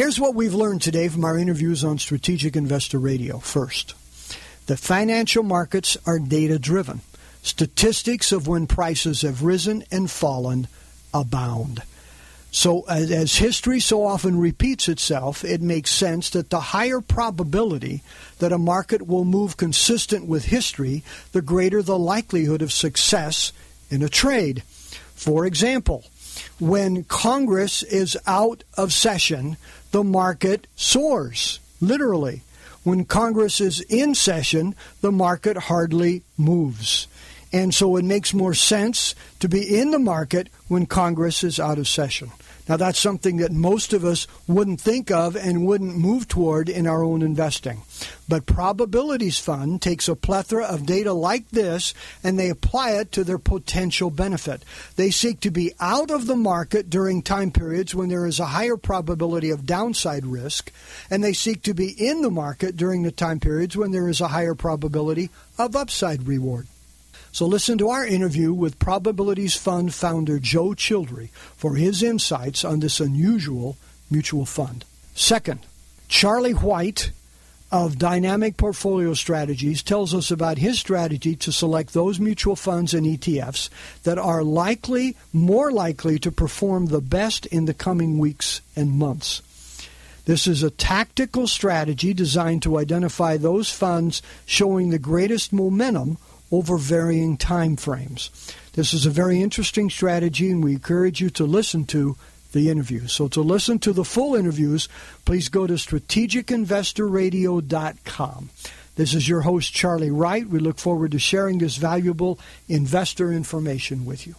Here's what we've learned today from our interviews on Strategic Investor Radio. First, the financial markets are data-driven. Statistics of when prices have risen and fallen abound. So as history so often repeats itself, it makes sense that the higher probability that a market will move consistent with history, the greater the likelihood of success in a trade. For example, when Congress is out of session, the market soars, literally. When Congress is in session, the market hardly moves. And so it makes more sense to be in the market when Congress is out of session. Now, that's something that most of us wouldn't think of and wouldn't move toward in our own investing. But Probabilities Fund takes a plethora of data like this, and they apply it to their potential benefit. They seek to be out of the market during time periods when there is a higher probability of downside risk, and they seek to be in the market during the time periods when there is a higher probability of upside reward. So listen to our interview with Probabilities Fund founder Joe Childry for his insights on this unusual mutual fund. Second, Charlie White of Dynamic Portfolio Strategies tells us about his strategy to select those mutual funds and ETFs that are more likely to perform the best in the coming weeks and months. This is a tactical strategy designed to identify those funds showing the greatest momentum over varying time frames. This is a very interesting strategy, and we encourage you to listen to the interview. So to listen to the full interviews, please go to strategicinvestorradio.com. This is your host, Charlie Wright. We look forward to sharing this valuable investor information with you.